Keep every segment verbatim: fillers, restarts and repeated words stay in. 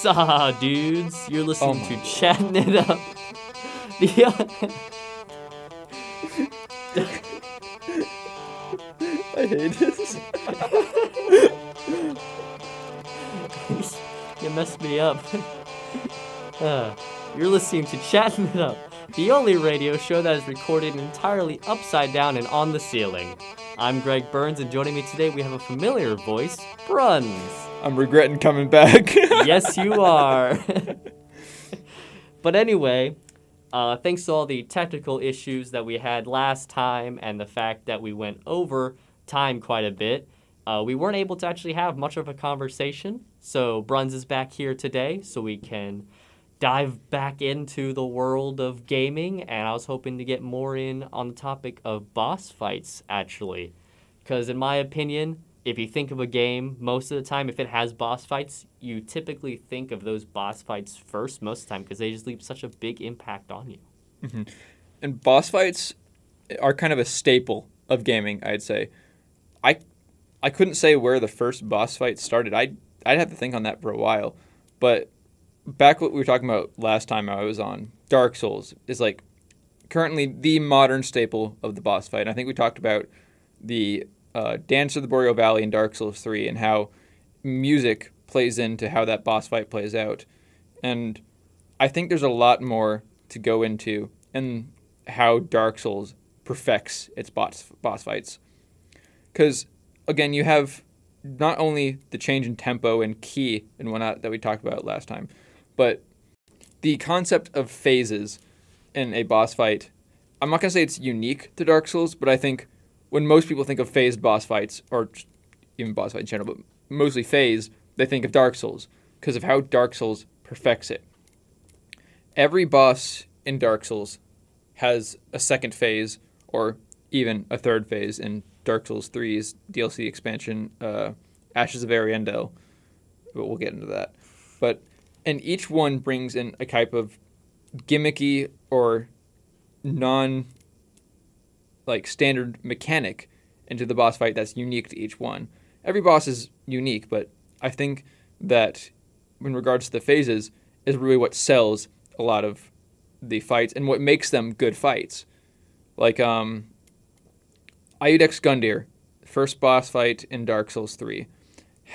Saw, dudes. You're listening oh to Chatting It Up. I hate this. You messed me up. Uh, you're listening to Chatting It Up, the only radio show that is recorded entirely upside down and on the ceiling. I'm Greg Burns, and joining me today we have a familiar voice, Bruns. I'm regretting coming back. Yes, you are. But anyway, uh, thanks to all the technical issues that we had last time and the fact that we went over time quite a bit, uh, we weren't able to actually have much of a conversation. So Bruns is back here today so we can dive back into the world of gaming. And I was hoping to get more in on the topic of boss fights, actually. Because in my opinion, if you think of a game, most of the time, if it has boss fights, you typically think of those boss fights first most of the time because they just leave such a big impact on you. Mm-hmm. And boss fights are kind of a staple of gaming, I'd say. I I couldn't say where the first boss fight started. I'd, I'd have to think on that for a while. But back what we were talking about last time I was on, Dark Souls is like currently the modern staple of the boss fight. And I think we talked about the Uh, Dance of the Boreal Valley in Dark Souls three and how music plays into how that boss fight plays out. And I think there's a lot more to go into in how Dark Souls perfects its boss, boss fights. Because, again, you have not only the change in tempo and key and whatnot that we talked about last time, but the concept of phases in a boss fight. I'm not going to say it's unique to Dark Souls, but I think when most people think of phased boss fights, or even boss fight in general, but mostly phased, they think of Dark Souls because of how Dark Souls perfects it. Every boss in Dark Souls has a second phase or even a third phase in Dark Souls three's D L C expansion, uh, Ashes of Ariandel, but we'll get into that. But and each one brings in a type of gimmicky or non- like standard mechanic into the boss fight that's unique to each one. Every boss is unique, but I think that in regards to the phases is really what sells a lot of the fights and what makes them good fights. Like um, Iudex Gundyr, first boss fight in Dark Souls three,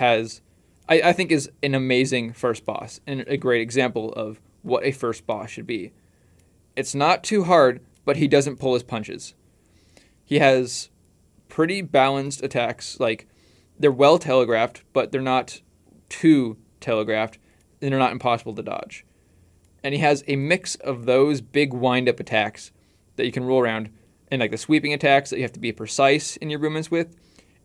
has I, I think is an amazing first boss and a great example of what a first boss should be. It's not too hard, but he doesn't pull his punches. He has pretty balanced attacks. Like, they're well telegraphed, but they're not too telegraphed, and they're not impossible to dodge. And he has a mix of those big wind-up attacks that you can roll around, and like the sweeping attacks that you have to be precise in your movements with,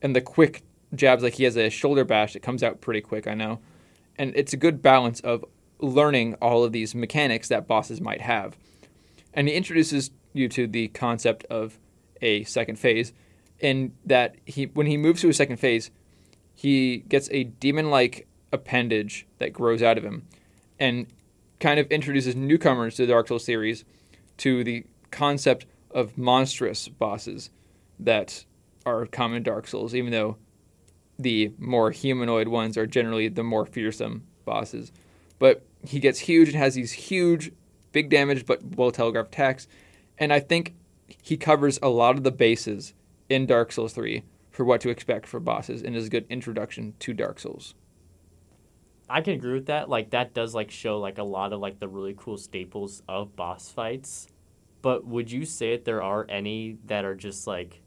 and the quick jabs. Like, he has a shoulder bash that comes out pretty quick, I know. And it's a good balance of learning all of these mechanics that bosses might have. And he introduces you to the concept of a second phase, and that he when he moves to a second phase, he gets a demon-like appendage that grows out of him and kind of introduces newcomers to the Dark Souls series to the concept of monstrous bosses that are common in Dark Souls, even though the more humanoid ones are generally the more fearsome bosses. But he gets huge and has these huge, big damage but well-telegraphed attacks, and I think he covers a lot of the bases in Dark Souls three for what to expect for bosses and is a good introduction to Dark Souls. I can agree with that. Like, that does, like, show, like, a lot of, like, the really cool staples of boss fights. But would you say that there are any that are just, like,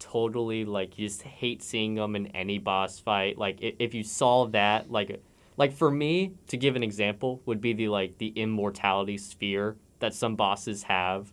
totally, like, you just hate seeing them in any boss fight? Like, if you saw that, like, like for me, to give an example, would be the, like, the immortality sphere that some bosses have.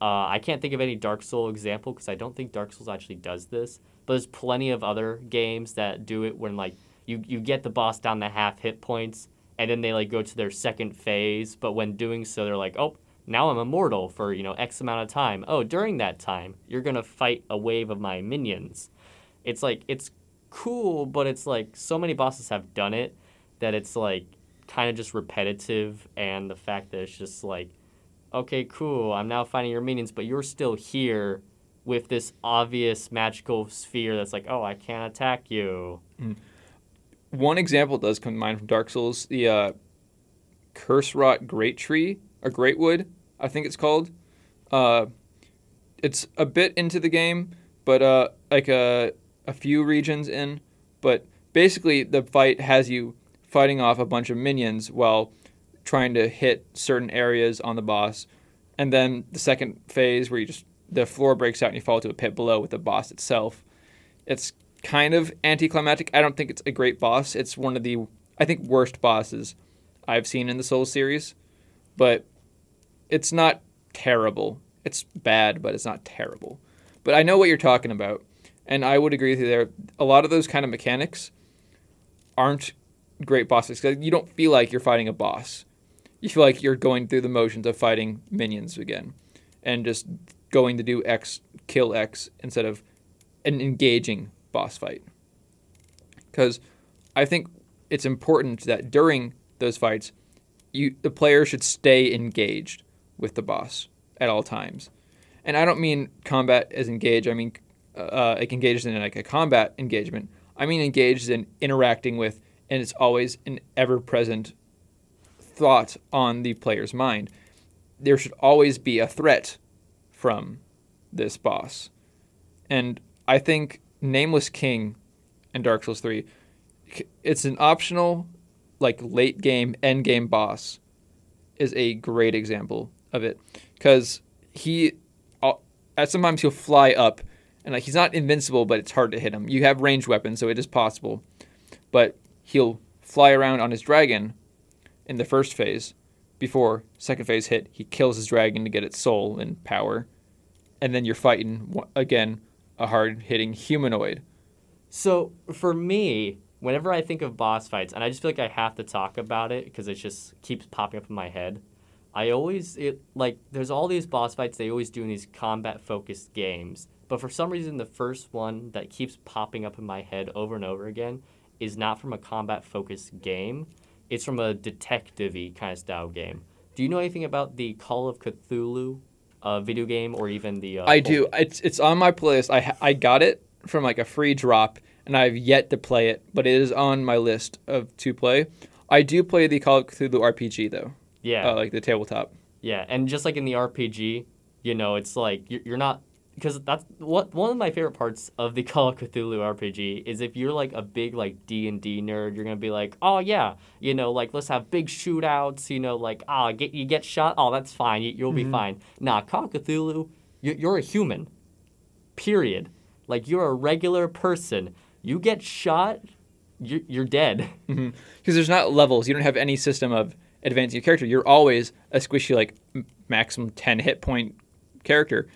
Uh, I can't think of any Dark Souls example because I don't think Dark Souls actually does this. But there's plenty of other games that do it when, like, you, you get the boss down to half hit points and then they, like, go to their second phase. But when doing so, they're like, oh, now I'm immortal for, you know, X amount of time. Oh, during that time, you're going to fight a wave of my minions. It's, like, it's cool, but it's, like, so many bosses have done it that it's, like, kind of just repetitive. And the fact that it's just, like, okay, cool, I'm now finding your minions, but you're still here with this obvious magical sphere that's like, oh, I can't attack you. Mm. One example does come to mind from Dark Souls, the uh, Curse Rot Great Tree, or Greatwood, I think it's called. Uh, it's a bit into the game, but uh, like a, a few regions in. But basically, the fight has you fighting off a bunch of minions while trying to hit certain areas on the boss. And then the second phase where you just the floor breaks out and you fall to a pit below with the boss itself. It's kind of anticlimactic. I don't think it's a great boss. It's one of the, I think, worst bosses I've seen in the Souls series. But it's not terrible. It's bad, but it's not terrible. But I know what you're talking about. And I would agree with you there. A lot of those kind of mechanics aren't great bosses. You don't feel like you're fighting a boss. You feel like you're going through the motions of fighting minions again. And just going to do X, kill X, instead of an engaging boss fight. Because I think it's important that during those fights, you the player should stay engaged with the boss at all times. And I don't mean combat as engage. I mean Uh, like engaged in like a combat engagement. I mean engaged in interacting with, and it's always an ever-present thought on the player's mind. There should always be a threat from this boss. And I think Nameless King and Dark Souls three, it's an optional like late game, end game boss is a great example of it. Because he, sometimes he'll fly up. And like he's not invincible, but it's hard to hit him. You have ranged weapons, so it is possible. But he'll fly around on his dragon in the first phase. Before second phase hit, he kills his dragon to get its soul and power. And then you're fighting, again, a hard-hitting humanoid. So for me, whenever I think of boss fights, and I just feel like I have to talk about it because it just keeps popping up in my head, I always, it, like, there's all these boss fights they always do in these combat-focused games. But for some reason, the first one that keeps popping up in my head over and over again is not from a combat-focused game. It's from a detective-y kind of style game. Do you know anything about the Call of Cthulhu uh, video game or even the... Uh, I do. It's it's on my playlist. I, I got it from like a free drop, and I've yet to play it, but it is on my list of to play. I do play the Call of Cthulhu R P G, though. Yeah. Uh, like the tabletop. Yeah, and just like in the R P G, you know, it's like you're not... Because that's what one of my favorite parts of the Call of Cthulhu R P G is if you're like a big like D and D nerd, you're gonna be like, oh yeah, you know, like let's have big shootouts, you know, like ah, oh, get you get shot, oh that's fine, you, you'll mm-hmm. be fine. Nah, Call of Cthulhu, you, you're a human, period. Like you're a regular person. You get shot, you're you're dead. Because mm-hmm. there's not levels. You don't have any system of advancing your character. You're always a squishy like maximum ten hit point character.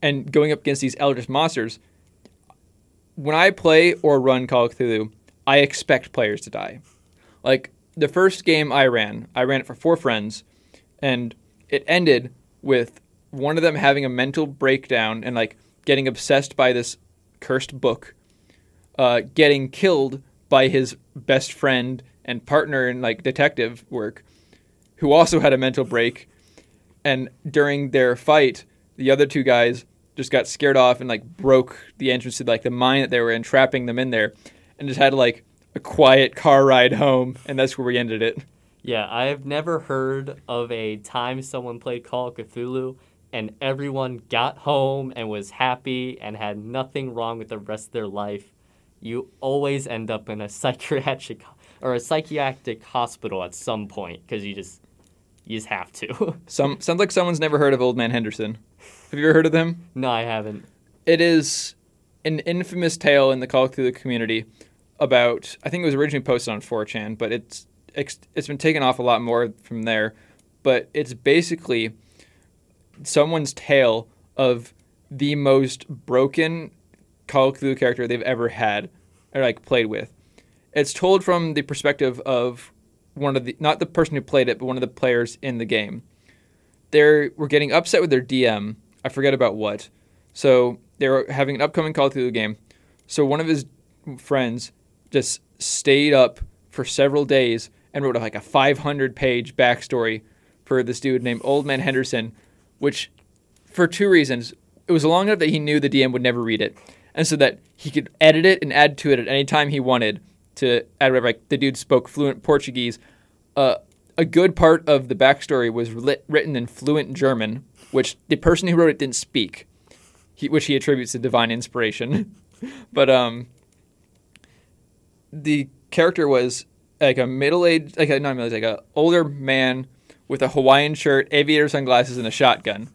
And going up against these Eldritch monsters, when I play or run Call of Cthulhu, I expect players to die. Like, the first game I ran, I ran it for four friends, and it ended with one of them having a mental breakdown and, like, getting obsessed by this cursed book, uh, getting killed by his best friend and partner in, like, detective work, who also had a mental break, and during their fight... The other two guys just got scared off and, like, broke the entrance to, like, the mine that they were in, trapping them in there, and just had, like, a quiet car ride home, and that's where we ended it. Yeah, I've never heard of a time someone played Call of Cthulhu and everyone got home and was happy and had nothing wrong with the rest of their life. You always end up in a psychiatric or a psychiatric hospital at some point because you just... You just have to. Some sounds like someone's never heard of Old Man Henderson. Have you ever heard of them? No, I haven't. It is an infamous tale in the Call of Cthulhu community about, I think it was originally posted on four chan, but it's it's been taken off a lot more from there. But it's basically someone's tale of the most broken Call of Cthulhu character they've ever had or like played with. It's told from the perspective of one of the not the person who played it, but one of the players in the game. They were getting upset with their D M. I forget about what. So they were having an upcoming Call of Cthulhu game. So one of his friends just stayed up for several days and wrote like a five hundred page backstory for this dude named Old Man Henderson, which for two reasons. It was long enough that he knew the D M would never read it, and so that he could edit it and add to it at any time he wanted. To add, like, the dude spoke fluent Portuguese, uh, a good part of the backstory was lit, written in fluent German, which the person who wrote it didn't speak, he, which he attributes to divine inspiration. But um, the character was like a middle-aged, like a, not middle-aged, like a older man with a Hawaiian shirt, aviator sunglasses, and a shotgun,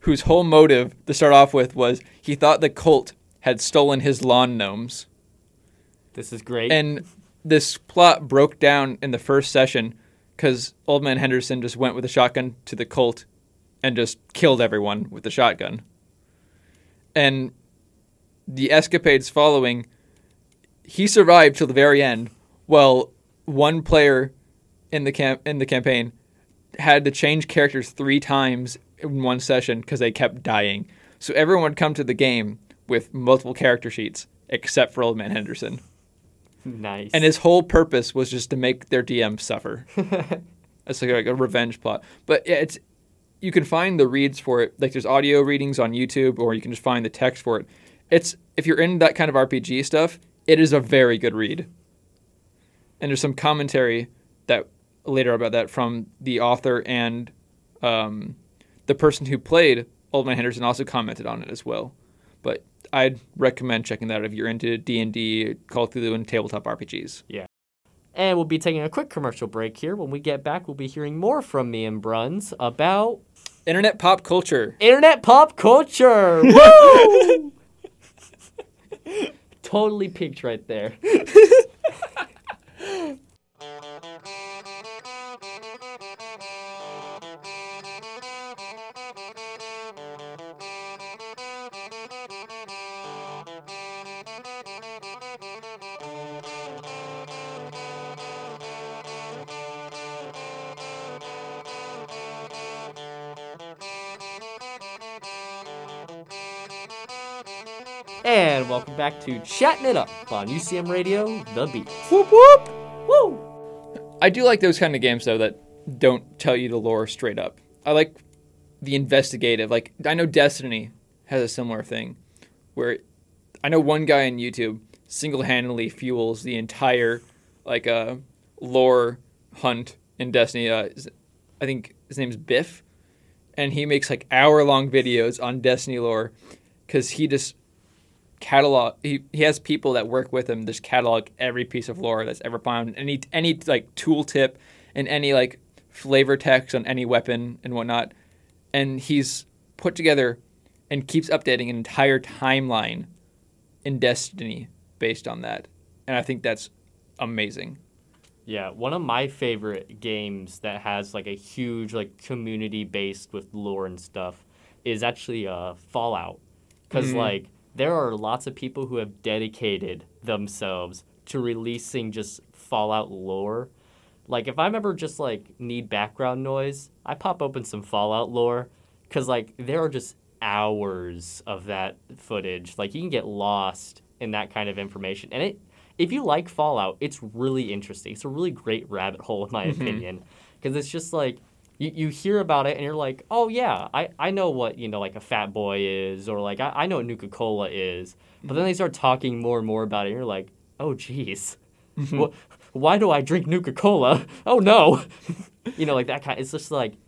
whose whole motive to start off with was he thought the cult had stolen his lawn gnomes. This is great. And this plot broke down in the first session because Old Man Henderson just went with a shotgun to the cult and just killed everyone with the shotgun. And the escapades following, he survived till the very end. Well, one player in the camp in the campaign had to change characters three times in one session because they kept dying. So everyone would come to the game with multiple character sheets except for Old Man Henderson. Nice. And his whole purpose was just to make their D M suffer. It's like a, like a revenge plot. But yeah, it's you can find the reads for it. Like there's audio readings on YouTube, or you can just find the text for it. It's if you're into that kind of R P G stuff, it is a very good read. And there's some commentary that later about that from the author, and um, the person who played Old Man Henderson also commented on it as well. But I'd recommend checking that out if you're into D and D, Call of Cthulhu, and tabletop R P Gs. Yeah. And we'll be taking a quick commercial break here. When we get back, we'll be hearing more from me and Bruns about... Internet pop culture. Internet pop culture! Woo! Totally peaked right there. And welcome back to Chatting It Up on U C M Radio, The Beat. Whoop, whoop, woo! I do like those kind of games, though, that don't tell you the lore straight up. I like the investigative. Like, I know Destiny has a similar thing, where I know one guy on YouTube single-handedly fuels the entire, like, uh, lore hunt in Destiny. Uh, I think his name's Biff, and he makes, like, hour-long videos on Destiny lore, because he just... catalog he, he has people that work with him just catalog every piece of lore that's ever found, any any like tooltip and any like flavor text on any weapon and whatnot, and he's put together and keeps updating an entire timeline in Destiny based on that, and I think that's amazing. Yeah, one of my favorite games that has like a huge like community based with lore and stuff is actually uh Fallout, because mm-hmm. like there are lots of people who have dedicated themselves to releasing just Fallout lore. Like, if I'm ever just, like, need background noise, I pop open some Fallout lore. Because, like, there are just hours of that footage. Like, you can get lost in that kind of information. And it, if you like Fallout, it's really interesting. It's a really great rabbit hole, in my mm-hmm. opinion. Because it's just, like... You you hear about it and you're like, oh yeah, I, I know what, you know, like a Fat Boy is, or like I, I know what Nuka-Cola is. But then they start talking more and more about it and you're like, oh geez, mm-hmm. well, why do I drink Nuka-Cola? Oh no. You know, like that kind. It's just like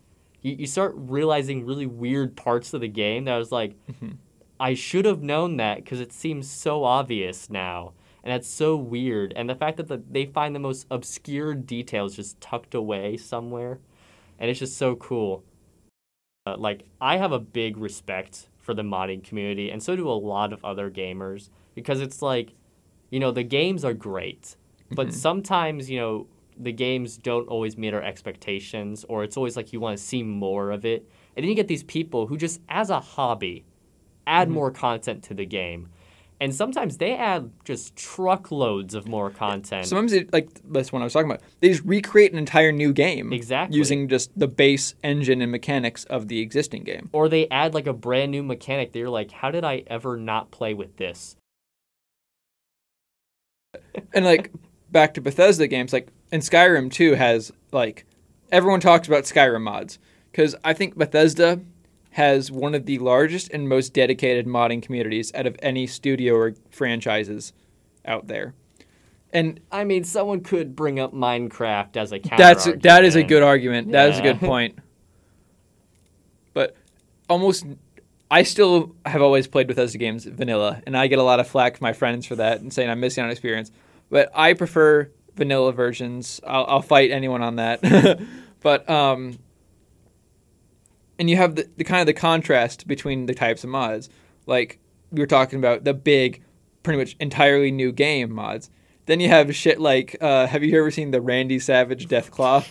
you, you start realizing really weird parts of the game that I was like, mm-hmm. I should have known that because it seems so obvious now. And that's so weird. And the fact that the, they find the most obscure details just tucked away somewhere. And it's just so cool. Uh, like, I have a big respect for the modding community, and so do a lot of other gamers, because it's like, you know, the games are great, but mm-hmm. sometimes, you know, the games don't always meet our expectations, or it's always like you want to see more of it. And then you get these people who just, as a hobby, add mm-hmm. more content to the game. And sometimes they add just truckloads of more content. Sometimes, it, like that's what I was talking about, they just recreate an entire new game. Exactly. Using just the base engine and mechanics of the existing game. Or they add like a brand new mechanic that you're like, how did I ever not play with this? And like back to Bethesda games, like and Skyrim too has like, everyone talks about Skyrim mods. Because I think Bethesda... has one of the largest and most dedicated modding communities out of any studio or franchises out there. And I mean, someone could bring up Minecraft as a counter that's argument. That is a good argument. Yeah. That is a good point. But almost, I still have always played Bethesda games vanilla, and I get a lot of flack from my friends for that and saying I'm missing out on experience. But I prefer vanilla versions. I'll, I'll fight anyone on that. But um, and you have the, the kind of the contrast between the types of mods. Like we were talking about the big, pretty much entirely new game mods. Then you have shit like, uh, have you ever seen the Randy Savage Deathclaw?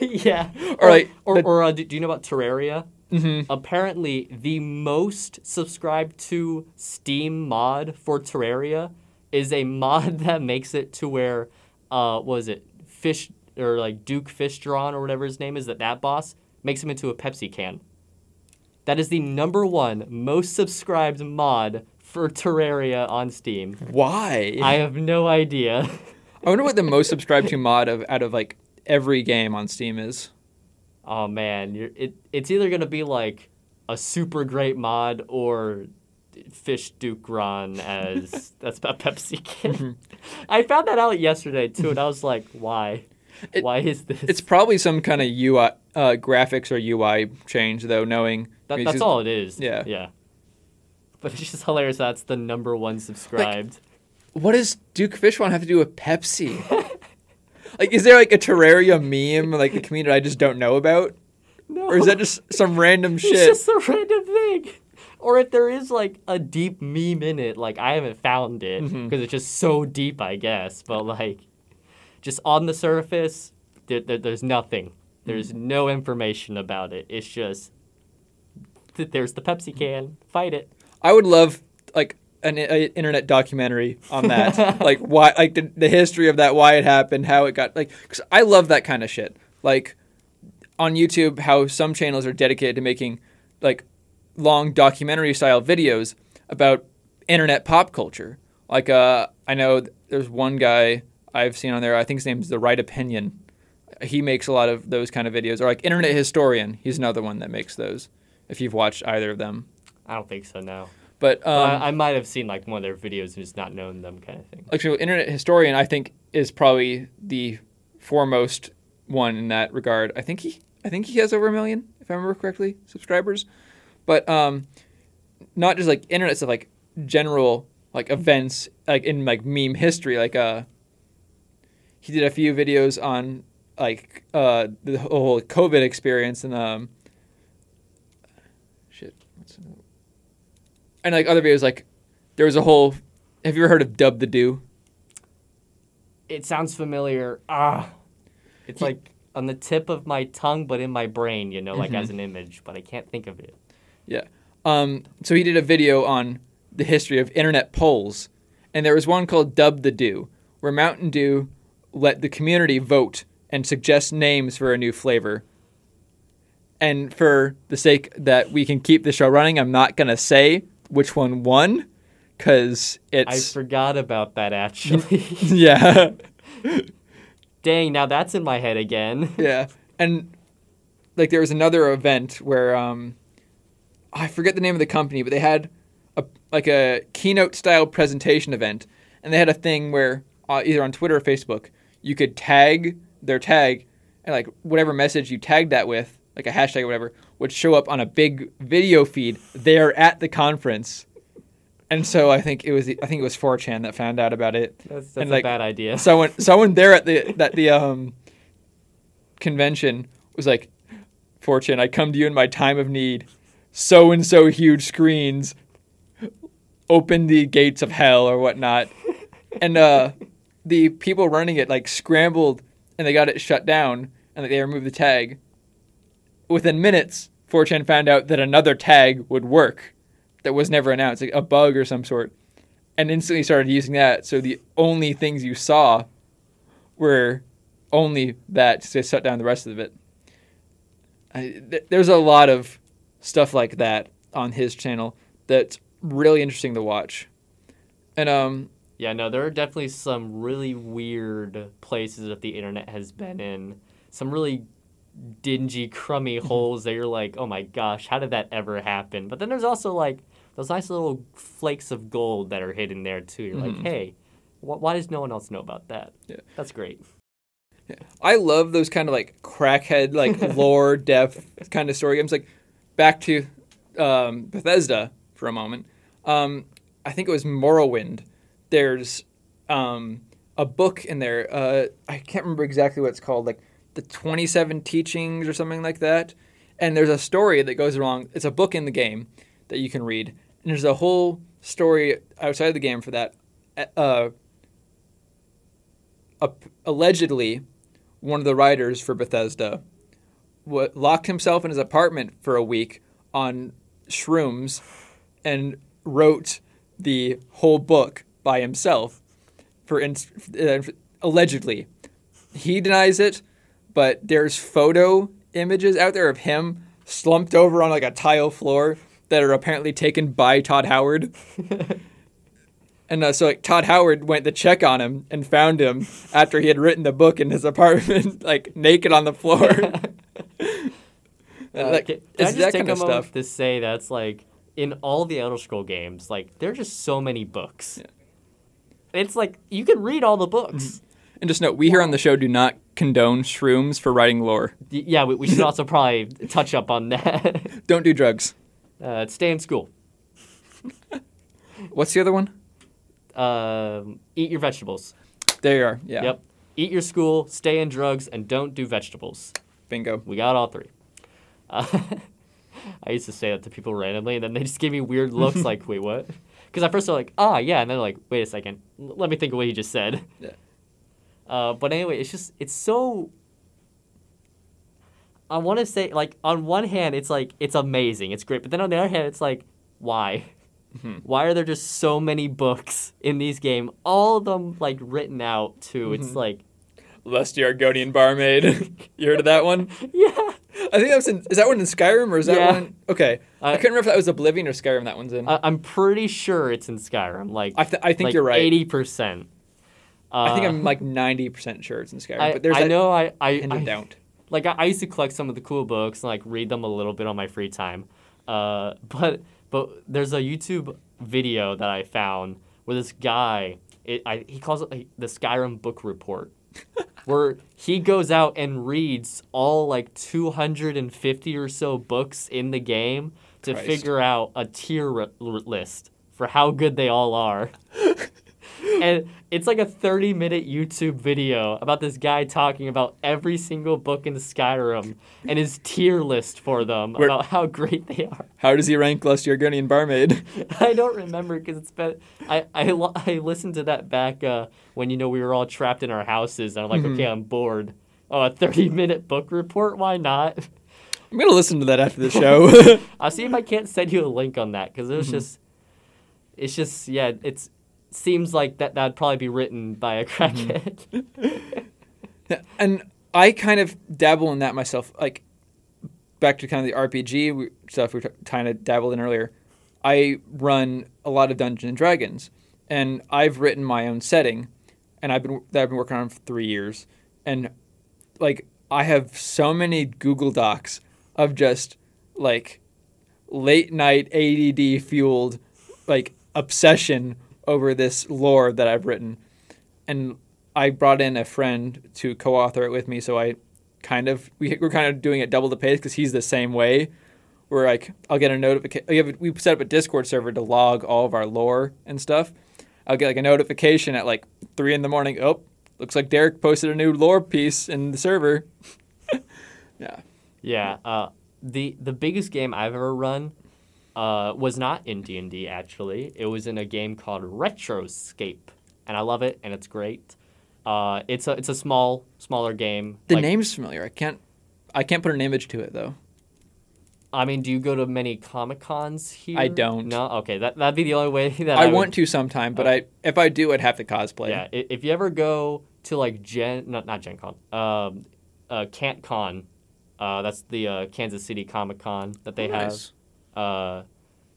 Yeah. Or, or like, or, the... or uh, do you know about Terraria? Mm-hmm. Apparently, the most subscribed to Steam mod for Terraria is a mod that makes it to where, uh, what is it, Fish or like Duke Fishron or whatever his name is, that that boss makes him into a Pepsi can. That is the number one most subscribed mod for Terraria on Steam. Why? I have no idea. I wonder what the most subscribed to mod of out of like every game on Steam is. Oh man, you're, it it's either gonna be like a super great mod or Fish Duke Ron as that's about Pepsi can. I found that out yesterday too, and I was like, why? It, Why is this? It's probably some kind of U I uh, graphics or U I change though. Knowing that, I mean, that's just all it is. Yeah. Yeah. But it's just hilarious that's the number one subscribed. Like, what does Duke Fishron have to do with Pepsi? Like, is there like a Terraria meme, like the community I just don't know about? No. Or is that just some random shit? It's just a random thing. Or if there is like a deep meme in it, like I haven't found it because mm-hmm. it's just so deep, I guess. But like, just on the surface, there, there, there's nothing. There's mm-hmm. no information about it. It's just, th- there's the Pepsi can. Fight it. I would love like an a, internet documentary on that, like why, like the, the history of that, why it happened, how it got, like, because I love that kind of shit. Like on YouTube, how some channels are dedicated to making like long documentary style videos about internet pop culture. Like uh, I know there's one guy I've seen on there. I think his name is The Right Opinion. He makes a lot of those kind of videos. Or like Internet Historian. He's another one that makes those. If you've watched either of them. I don't think so, no. But um, well, I, I might have seen like one of their videos and just not known them, kind of thing. Actually, Internet Historian, I think, is probably the foremost one in that regard. I think he, I think he has over a million, if I remember correctly, subscribers. But um, not just like internet stuff, like general like events, like in like meme history. Like uh, he did a few videos on like uh, the whole COVID experience and um, shit. What's another? And, like, other videos, like, there was a whole... Have you ever heard of Dub the Dew? It sounds familiar. Ah, It's, he, like, on the tip of my tongue, but in my brain, you know, like, mm-hmm. as an image. But I can't think of it. Yeah. Um. So he did a video on the history of internet polls. And there was one called Dub the Dew, where Mountain Dew let the community vote and suggest names for a new flavor. And for the sake that we can keep the show running, I'm not going to say... which one won, because it's... I forgot about that, actually. Yeah. Dang, now that's in my head again. Yeah. And, like, there was another event where, um, I forget the name of the company, but they had, a like, a keynote-style presentation event, and they had a thing where, uh, either on Twitter or Facebook, you could tag their tag, and, like, whatever message you tagged that with, like a hashtag or whatever, would show up on a big video feed there at the conference. And so I think it was the, I think it was four chan that found out about it. That's, that's and like, a bad idea. Someone someone there at the that the um convention was like, four chan, I come to you in my time of need. So and so huge screens, open the gates of hell or whatnot. And uh, the people running it like scrambled and they got it shut down and like, they removed the tag. Within minutes, four chan found out that another tag would work that was never announced, like a bug or some sort, and instantly started using that. So the only things you saw were only that to shut down the rest of it. I, th- there's a lot of stuff like that on his channel that's really interesting to watch. And um, yeah, no, there are definitely some really weird places that the internet has been in. Some really dingy, crummy holes that you're like, oh my gosh, how did that ever happen? But then there's also like those nice little flakes of gold that are hidden there too. You're mm-hmm. like, hey, Why does no one else know about that? Yeah. That's great. Yeah. I love those kind of like crackhead, like lore depth kind of story games. Like back to um, Bethesda for a moment. Um, I think it was Morrowind. There's um, a book in there. Uh, I can't remember exactly what it's called. Like the twenty-seven Teachings or something like that. And there's a story that goes along. It's a book in the game that you can read. And there's a whole story outside of the game for that. Uh, allegedly, one of the writers for Bethesda locked himself in his apartment for a week on shrooms and wrote the whole book by himself. For in, uh, allegedly, he denies it, but there's photo images out there of him slumped over on like a tile floor that are apparently taken by Todd Howard. And uh, so like Todd Howard went to check on him and found him after he had written the book in his apartment, like naked on the floor. uh, like, can, can I just that take kind a of moment stuff. to say that's like in all the Elder Scroll games, like there are just so many books. Yeah. It's like you can read all the books. Mm-hmm. And just note, we here on the show do not condone shrooms for writing lore. Yeah, we, we should also probably touch up on that. Don't do drugs. Uh, stay in school. What's the other one? Uh, eat your vegetables. There you are. Yeah. Yep. Eat your school, stay in drugs, and don't do vegetables. Bingo. We got all three. Uh, I used to say that to people randomly, and then they just gave me weird looks like, wait, what? Because at first they're like, ah, yeah, and then they're like, wait a second. L- let me think of what he just said. Yeah. Uh, but anyway, it's just, it's so, I want to say, like, on one hand, it's like, it's amazing, it's great. But then on the other hand, it's like, why? Mm-hmm. Why are there just so many books in these games? All of them, like, written out, too. Mm-hmm. It's like. Lusty Argonian Barmaid. You heard of that one? Yeah. I think that was in, is that one in Skyrim or is that yeah. one? Okay. Uh, I couldn't remember if that was Oblivion or Skyrim that one's in. I, I'm pretty sure it's in Skyrim. Like, I, th- I think like you're right. eighty percent. Uh, I think I'm like ninety percent sure it's in Skyrim. I, but there's I know I I, I don't. Like I, I used to collect some of the cool books and like read them a little bit on my free time. Uh, but but there's a YouTube video that I found where this guy it, I, he calls it like, the Skyrim book report, where he goes out and reads all like two hundred fifty or so books in the game to Christ. figure out a tier r- list for how good they all are. And it's like a thirty-minute YouTube video about this guy talking about every single book in Skyrim and his tier list for them. Where, about how great they are. How does he rank Lusty Argonian Barmaid? I don't remember because it's been... I, I, I listened to that back uh, when, you know, we were all trapped in our houses. And I'm like, mm-hmm. okay, I'm bored. Oh, a thirty-minute book report? Why not? I'm going to listen to that after the show. I'll see if I can't send you a link on that because it was mm-hmm. just... It's just, yeah, it's... Seems like that that'd probably be written by a crackhead. Mm-hmm. And I kind of dabble in that myself. Like, back to kind of the R P G stuff we t- kind of dabbled in earlier. I run a lot of Dungeons and Dragons, and I've written my own setting, and I've been that I've been working on for three years. And like, I have so many Google Docs of just like late night A D D fueled like obsession over this lore that I've written. And I brought in a friend to co-author it with me, so I kind of, we, we're kind of doing it double the pace because he's the same way. We're like, I'll get a notification, we set up a Discord server to log all of our lore and stuff. I'll get like a notification at like three in the morning, oh, looks like Derek posted a new lore piece in the server. Yeah. Yeah, uh, the, the biggest game I've ever run Uh, was not in D and D, actually. It was in a game called Retroscape, and I love it, and it's great. Uh, it's a it's a small, smaller game. The like, name's familiar. I can't I can't put an image to it, though. I mean, do you go to many Comic-Cons here? I don't. No? Okay, that, that'd be the only way that I, I would... want to sometime, but oh. I if I do, I'd have to cosplay. Yeah, if you ever go to, like, Gen... No, not Gen Con. Um, uh, Cant Con. Uh, that's the uh, Kansas City Comic-Con that they oh, have. Nice. Uh,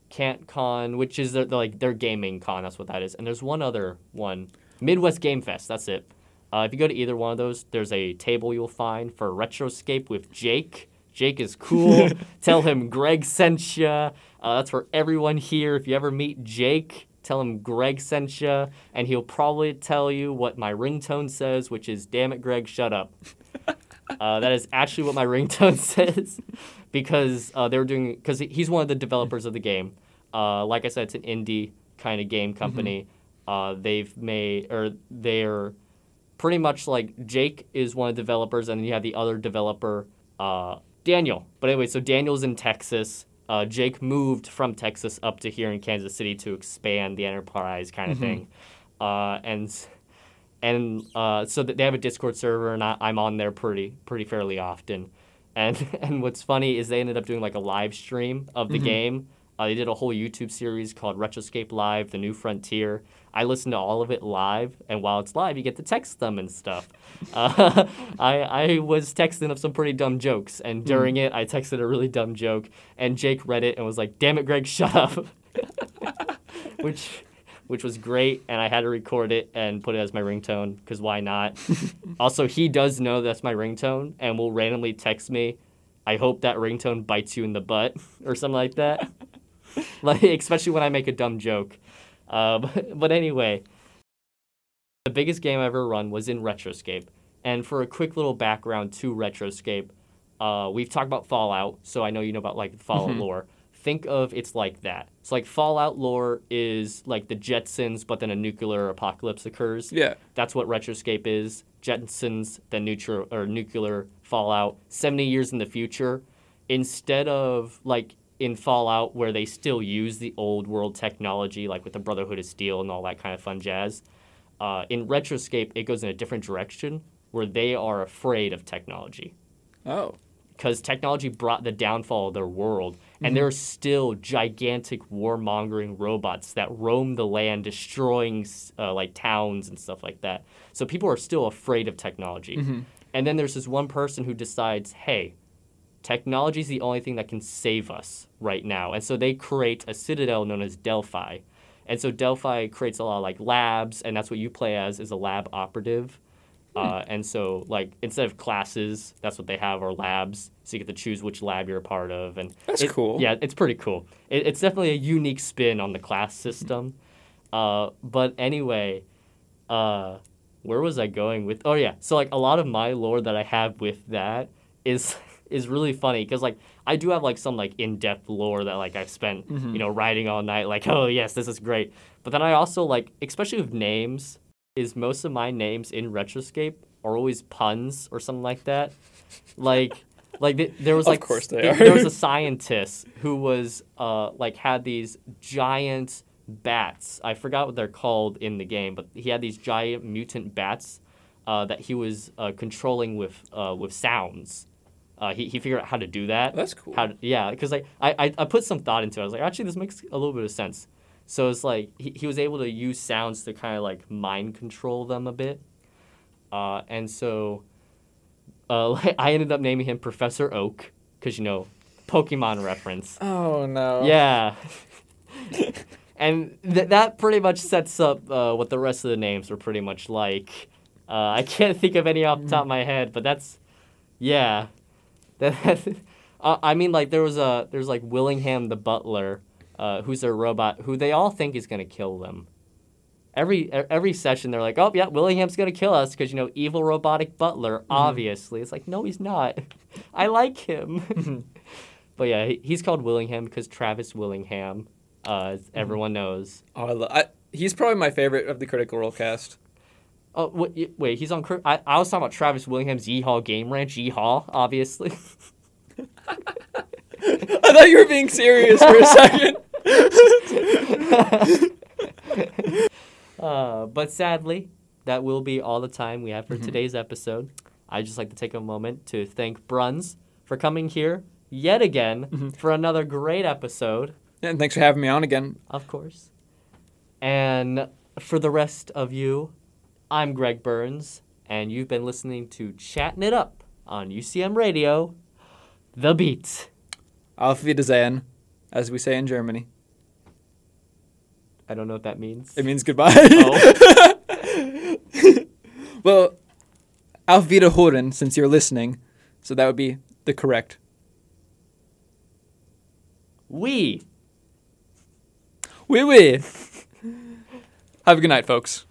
Cant Con, which is their, their, like their gaming con. That's what that is. And there's one other one, Midwest Game Fest. That's it. Uh, if you go to either one of those, there's a table you'll find for Retroscape with Jake. Jake is cool. Tell him Greg sent you. Uh, that's for everyone here. If you ever meet Jake, Tell him Greg sent you, and he'll probably tell you what my ringtone says, which is, damn it, Greg, shut up. Uh, that is actually what my ringtone says, because uh, they were doing, because he's one of the developers of the game. Uh, like I said, it's an indie kind of game company. Mm-hmm. Uh, they've made, or they're pretty much like, Jake is one of the developers, and then you have the other developer, uh, Daniel. But anyway, so Daniel's in Texas. Uh, Jake moved from Texas up to here in Kansas City to expand the enterprise kind of mm-hmm. thing. Uh, and and uh, so that they have a Discord server, and I, I'm on there pretty pretty fairly often. And and what's funny is they ended up doing like a live stream of the mm-hmm. game. Uh, they did a whole YouTube series called Retroscape Live, The New Frontier. I listened to all of it live, and while it's live, you get to text them and stuff. Uh, I I was texting up some pretty dumb jokes, and during mm. it, I texted a really dumb joke, and Jake read it and was like, damn it, Greg, shut up, which which was great, and I had to record it and put it as my ringtone, because why not? Also, he does know that's my ringtone, and will randomly text me, I hope that ringtone bites you in the butt, or something like that. Like, especially when I make a dumb joke. Uh, but, but anyway, the biggest game I ever run was in Retroscape. And for a quick little background to Retroscape, uh, we've talked about Fallout, so I know you know about, like, Fallout mm-hmm. lore. Think of it's like that. It's like Fallout lore is like the Jetsons, but then a nuclear apocalypse occurs. Yeah. That's what Retroscape is. Jetsons, then neutral, or nuclear Fallout. seventy years in the future, instead of, like, in Fallout, where they still use the old world technology, like with the Brotherhood of Steel and all that kind of fun jazz. Uh, in Retroscape, it goes in a different direction, where they are afraid of technology. Oh. Because technology brought the downfall of their world, and mm-hmm. there are still gigantic warmongering robots that roam the land, destroying uh, like towns and stuff like that. So people are still afraid of technology. Mm-hmm. And then there's this one person who decides, hey, technology is the only thing that can save us right now. And so they create a citadel known as Delphi. And so Delphi creates a lot of, like, labs, and that's what you play as, is a lab operative. Hmm. Uh, and so, like, instead of classes, that's what they have, are labs. So you get to choose which lab you're a part of. And that's it, cool. Yeah, it's pretty cool. It, it's definitely a unique spin on the class system. Uh, but anyway, uh, where was I going with? Oh, yeah. So, like, a lot of my lore that I have with that is... is really funny, because, like, I do have, like, some, like, in-depth lore that, like, I've spent, mm-hmm. you know, writing all night, like, oh, yes, this is great. But then I also, like, especially with names, is most of my names in Retroscape are always puns or something like that. Like, like th- there was, like, of course they th- are. There was a scientist who was, uh, like, had these giant bats. I forgot what they're called in the game, but he had these giant mutant bats uh, that he was uh, controlling with uh, with sounds. Uh, he he figured out how to do that. That's cool. How to, yeah, because like I, I I put some thought into it. I was like, actually, this makes a little bit of sense. So it's like he, he was able to use sounds to kind of like mind control them a bit. Uh, and so uh, like, I ended up naming him Professor Oak, because, you know, Pokemon reference. Oh, no. Yeah. And th- that pretty much sets up uh, what the rest of the names were pretty much like. Uh, I can't think of any off the top of my head, but that's, yeah. That uh, I mean, like, there was a there's like Willingham the Butler, uh, who's a robot who they all think is gonna kill them. Every every session they're like, oh yeah, Willingham's gonna kill us because, you know, evil robotic butler. Mm-hmm. Obviously, it's like, no, he's not. I like him. Mm-hmm. But yeah, he, he's called Willingham because Travis Willingham, uh, as mm-hmm. everyone knows. Oh, I lo- I, he's probably my favorite of the Critical Role cast. Oh, wait, wait, he's on... I, I was talking about Travis Willingham's Yeehaw Game Ranch. Yeehaw, obviously. I thought you were being serious for a second. uh, but sadly, that will be all the time we have for mm-hmm. today's episode. I'd just like to take a moment to thank Bruns for coming here yet again mm-hmm. for another great episode. And thanks for having me on again. Of course. And for the rest of you... I'm Greg Burns, and you've been listening to Chatting It Up on U C M Radio, The Beat. Auf Wiedersehen, as we say in Germany. I don't know what that means. It means goodbye. Oh. Well, Auf Wiederhören, since you're listening, so that would be the correct. Oui. Oui, oui. Have a good night, folks.